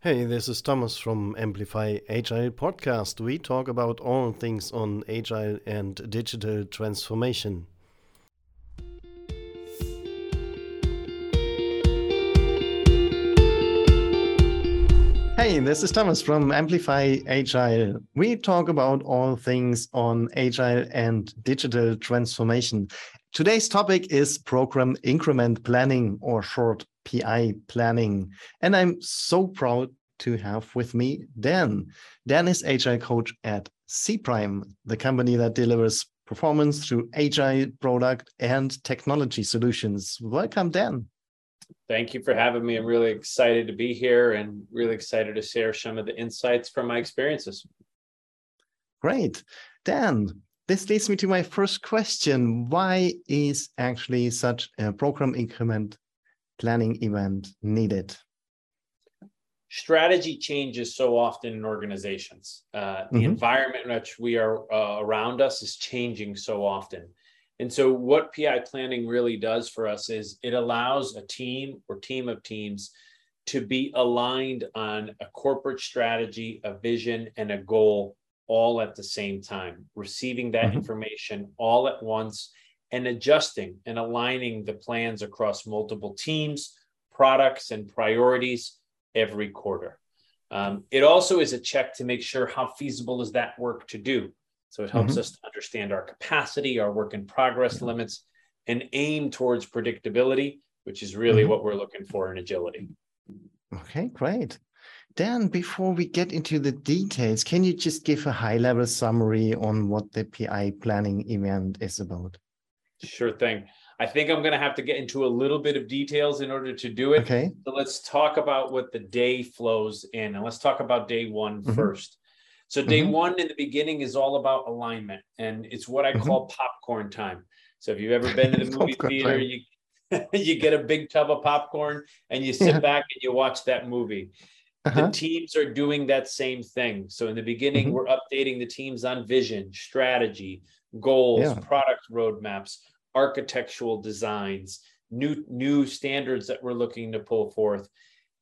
Hey, this is Thomas from Amplify Agile Podcast. We talk about all things on agile and digital transformation. Hey, this is Thomas from Amplify Agile. We talk about all things on agile and digital transformation. Today's topic is program increment planning, or short PI planning. And I'm so proud to have with me Dan. Dan is agile coach at C Prime, the company that delivers performance through agile product and technology solutions. Welcome, Dan. Thank you for having me. I'm really excited to be here and really excited to share some of the insights from my experiences. Great. Dan, this leads me to my first question. Why is actually such a program increment planning event needed? Strategy changes so often in organizations. The environment in which we are around us is changing so often. And so what PI planning really does for us is it allows a team or team of teams to be aligned on a corporate strategy, a vision, and a goal all at the same time, receiving that information all at once and adjusting and aligning the plans across multiple teams, products, and priorities every quarter. It also is a check to make sure how feasible is that work to do. So it helps us to understand our capacity, our work in progress limits, and aim towards predictability, which is really what we're looking for in agility. Okay, great. Dan, before we get into the details, can you just give a high-level summary on what the PI planning event is about? Sure thing. I think I'm going to have to get into a little bit of details in order to do it. Okay. So let's talk about what the day flows in, and let's talk about day one first. So day one in the beginning is all about alignment, and it's what I call popcorn time. So if you've ever been to the movie theater, you get a big tub of popcorn and you sit back and you watch that movie. The teams are doing that same thing. So in the beginning, we're updating the teams on vision, strategy, goals, product roadmaps, architectural designs, new standards that we're looking to pull forth.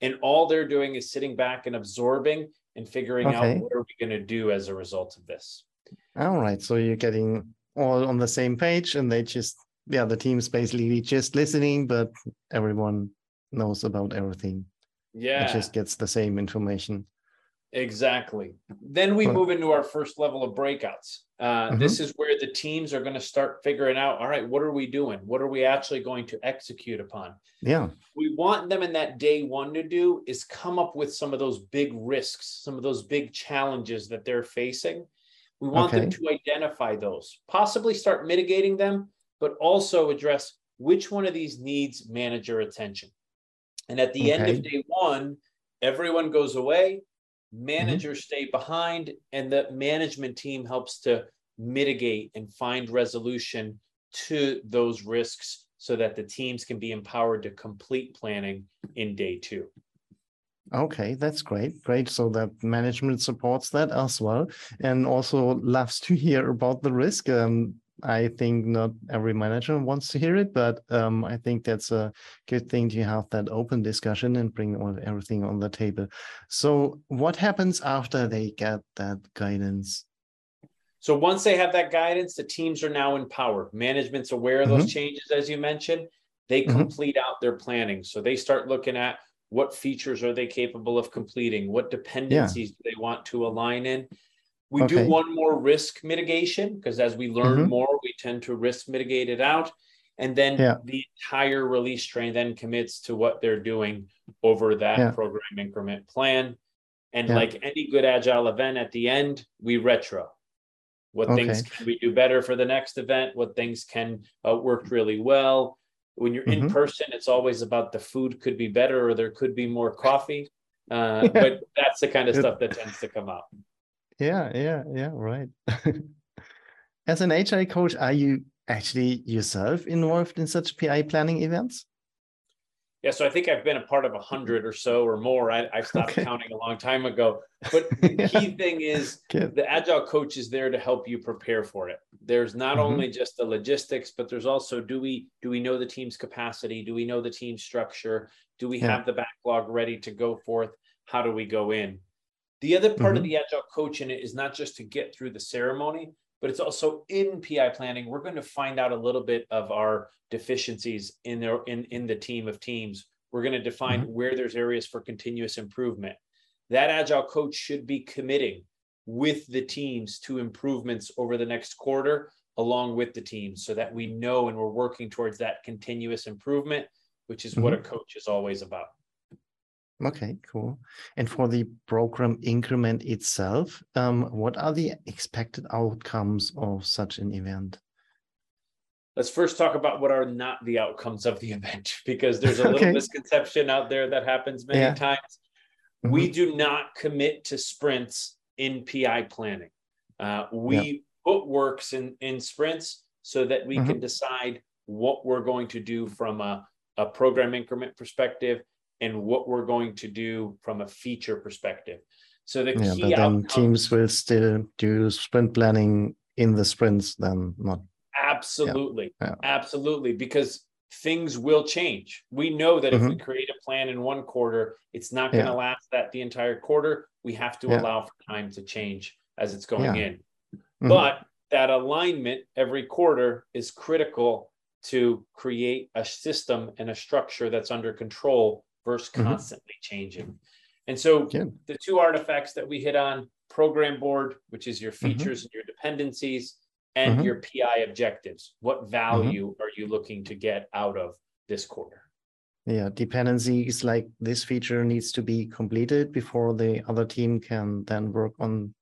And all they're doing is sitting back and absorbing and figuring out what are we going to do as a result of this. All right. So you're getting all on the same page, and they just, the team's basically just listening, but everyone knows about everything. Yeah. It just gets the same information. Exactly. Then we move into our first level of breakouts. This is where the teams are going to start figuring out, all right, what are we doing? What are we actually going to execute upon? Yeah. We want them in that day one to do is come up with some of those big risks, some of those big challenges that they're facing. We want them to identify those, possibly start mitigating them, but also address which one of these needs manager attention. And at the end of day one, everyone goes away. Managers stay behind, and the management team helps to mitigate and find resolution to those risks so that the teams can be empowered to complete planning in day two. Okay, that's great. Great. So that management supports that as well, and also loves to hear about the risk. I think not every manager wants to hear it, but I think that's a good thing to have that open discussion and bring everything on the table. So what happens after they get that guidance? So once they have that guidance, the teams are now empowered. Management's aware of those changes, as you mentioned. They complete out their planning. So they start looking at what features are they capable of completing? What dependencies do they want to align in? We do one more risk mitigation, because as we learn more, we tend to risk mitigate it out. And then the entire release train then commits to what they're doing over that program increment plan. And like any good agile event, at the end, we retro. What things can we do better for the next event? What things can work really well? When you're in person, it's always about the food could be better or there could be more coffee. But that's the kind of stuff that tends to come out. Yeah, right. As an agile coach, are you actually yourself involved in such PI planning events? Yeah, so I think I've been a part of 100 or so or more. I stopped counting a long time ago. But the key thing is the Agile coach is there to help you prepare for it. There's not only just the logistics, but there's also, do we know the team's capacity? Do we know the team's structure? Do we have the backlog ready to go forth? How do we go in? The other part of the Agile coach in it is not just to get through the ceremony, but it's also in PI planning. We're going to find out a little bit of our deficiencies in the team of teams. We're going to define where there's areas for continuous improvement. That Agile coach should be committing with the teams to improvements over the next quarter, along with the teams, so that we know and we're working towards that continuous improvement, which is what a coach is always about. Okay, cool. And for the program increment itself, what are the expected outcomes of such an event? Let's first talk about what are not the outcomes of the event, because there's a little misconception out there that happens many times. We do not commit to sprints in PI planning. We put works in sprints so that we can decide what we're going to do from a program increment perspective, and what we're going to do from a feature perspective. So the key but then outcomes, teams will still do sprint planning in the sprints, then not. Absolutely, absolutely, because things will change. We know that if we create a plan in one quarter, it's not going to last that the entire quarter. We have to allow for time to change as it's going in. But that alignment every quarter is critical to create a system and a structure that's under control versus constantly changing. And so the two artifacts that we hit on, program board, which is your features and your dependencies, and your PI objectives. What value are you looking to get out of this quarter? Yeah, dependencies like this feature needs to be completed before the other team can then work on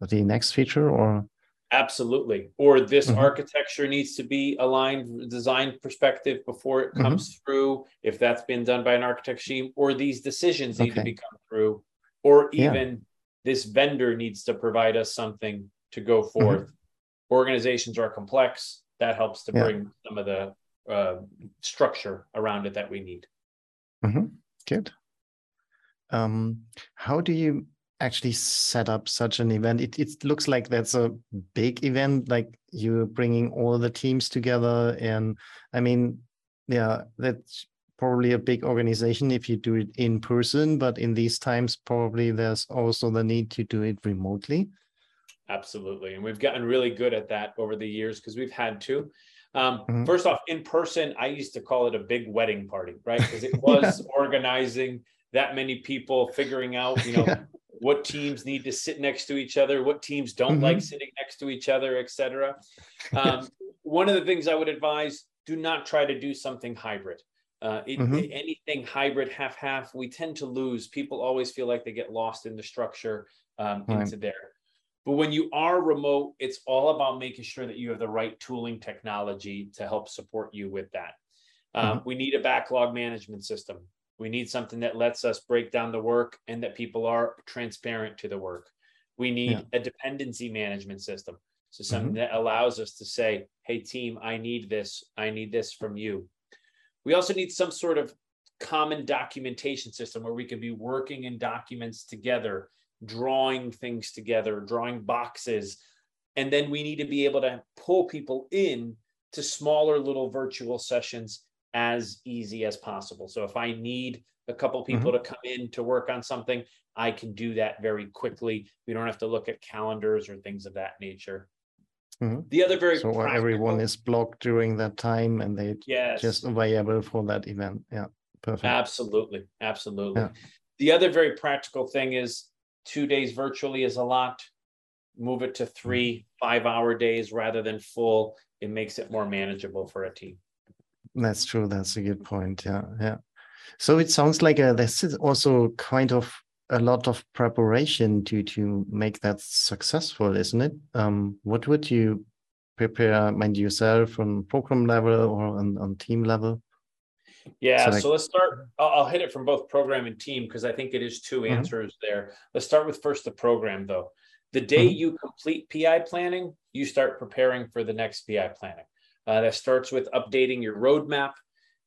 the next feature, or? Absolutely. Or this architecture needs to be aligned, design perspective before it comes through, if that's been done by an architect team, or these decisions need to be come through, or even this vendor needs to provide us something to go forth. Organizations are complex. That helps to bring some of the structure around it that we need. Good. How do you actually set up such an event? It looks like that's a big event, like you're bringing all the teams together. And I mean, yeah, that's probably a big organization if you do it in person, but in these times, probably there's also the need to do it remotely. Absolutely. And we've gotten really good at that over the years because we've had to. First off, in person, I used to call it a big wedding party, right? Because it was organizing that many people, figuring out, you know, what teams need to sit next to each other, what teams don't like sitting next to each other, et cetera. One of the things I would advise, do not try to do something hybrid. Anything hybrid, half-half, we tend to lose. People always feel like they get lost in the structure into there. But when you are remote, it's all about making sure that you have the right tooling technology to help support you with that. We need a backlog management system. We need something that lets us break down the work and that people are transparent to the work. We need a dependency management system. So something that allows us to say, hey, team, I need this. I need this from you. We also need some sort of common documentation system where we can be working in documents together, drawing things together, drawing boxes. And then we need to be able to pull people in to smaller little virtual sessions as easy as possible. So if I need a couple people to come in to work on something, I can do that very quickly. We don't have to look at calendars or things of that nature. The other very so practical... everyone is blocked during that time and they just available for that event. Yeah, perfect. Absolutely, absolutely. Yeah. The other very practical thing is 2 days virtually is a lot. Move it to 3 5-hour days rather than full. It makes it more manageable for a team. That's true. That's a good point. Yeah. Yeah. So it sounds like this is also kind of a lot of preparation to make that successful, isn't it? What would you prepare, mind yourself, on program level or on team level? Yeah. So let's start. I'll hit it from both program and team because I think it is two answers there. Let's start with first the program, though. The day you complete PI planning, you start preparing for the next PI planning. That starts with updating your roadmap.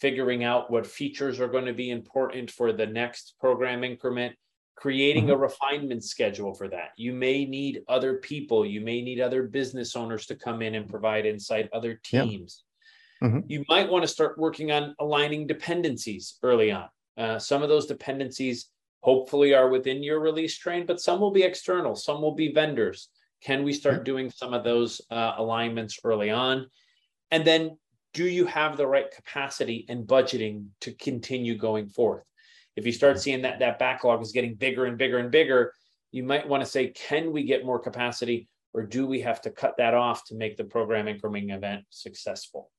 figuring out what features are going to be important for the next program increment, creating a refinement schedule for that. You may need other people. You may need other business owners to come in and provide insight, other teams. Yep. Mm-hmm. You might want to start working on aligning dependencies early on. Some of those dependencies hopefully are within your release train, but some will be external. Some will be vendors. Can we start doing some of those alignments early on? And then do you have the right capacity and budgeting to continue going forth? If you start seeing that that backlog is getting bigger and bigger and bigger, you might want to say, can we get more capacity, or do we have to cut that off to make the program increment event successful?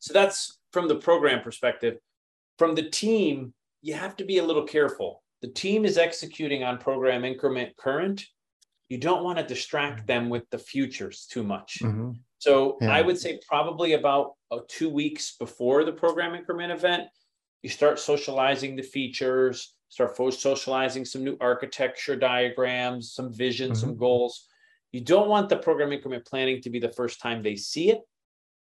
So that's from the program perspective. From the team, you have to be a little careful. The team is executing on program increment current. You don't want to distract them with the futures too much. Mm-hmm. So I would say probably about 2 weeks before the program increment event, you start socializing the features, start socializing some new architecture diagrams, some vision, some goals. You don't want the program increment planning to be the first time they see it,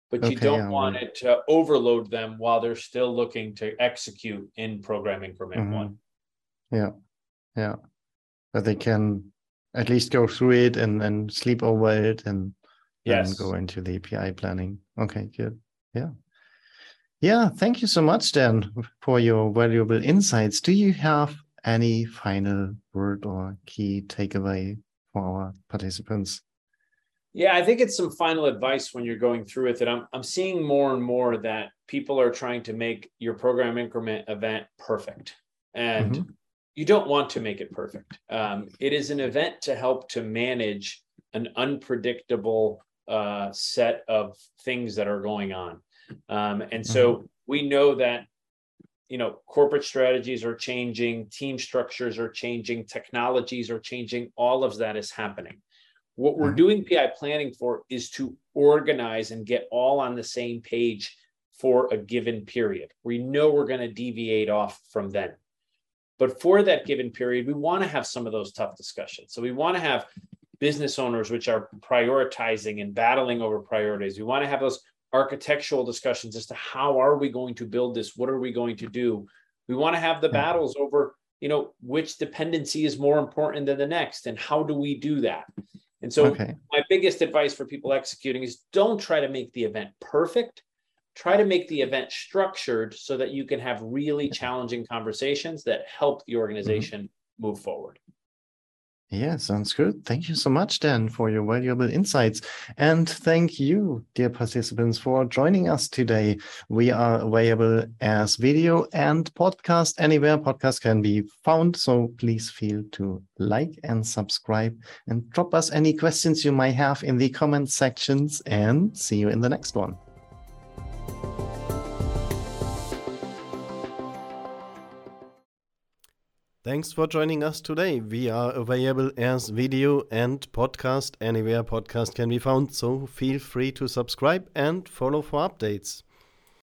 but you don't want it to overload them while they're still looking to execute in program increment one. Yeah. But they can at least go through it and sleep over it and then go into the PI planning. Okay, good. Yeah, thank you so much, Dan, for your valuable insights. Do you have any final word or key takeaway for our participants? Yeah, I think it's some final advice when you're going through with it. I'm seeing more and more that people are trying to make your program increment event perfect. And you don't want to make it perfect. It is an event to help to manage an unpredictable set of things that are going on. And so we know that, you know, corporate strategies are changing, team structures are changing, technologies are changing, all of that is happening. What we're doing PI planning for is to organize and get all on the same page for a given period. We know we're going to deviate off from then. But for that given period, we want to have some of those tough discussions. So we want to have business owners, which are prioritizing and battling over priorities. We want to have those architectural discussions as to how are we going to build this? What are we going to do? We want to have the battles over, you know, which dependency is more important than the next, and how do we do that? And so my biggest advice for people executing is don't try to make the event perfect. Try to make the event structured so that you can have really challenging conversations that help the organization move forward. Yeah, sounds good. Thank you so much, Dan, for your valuable insights. And thank you, dear participants, for joining us today. We are available as video and podcast anywhere podcasts can be found. So please feel to like and subscribe and drop us any questions you might have in the comment sections, and see you in the next one. Thanks for joining us today. We are available as video and podcast anywhere podcast can be found, so feel free to subscribe and follow for updates.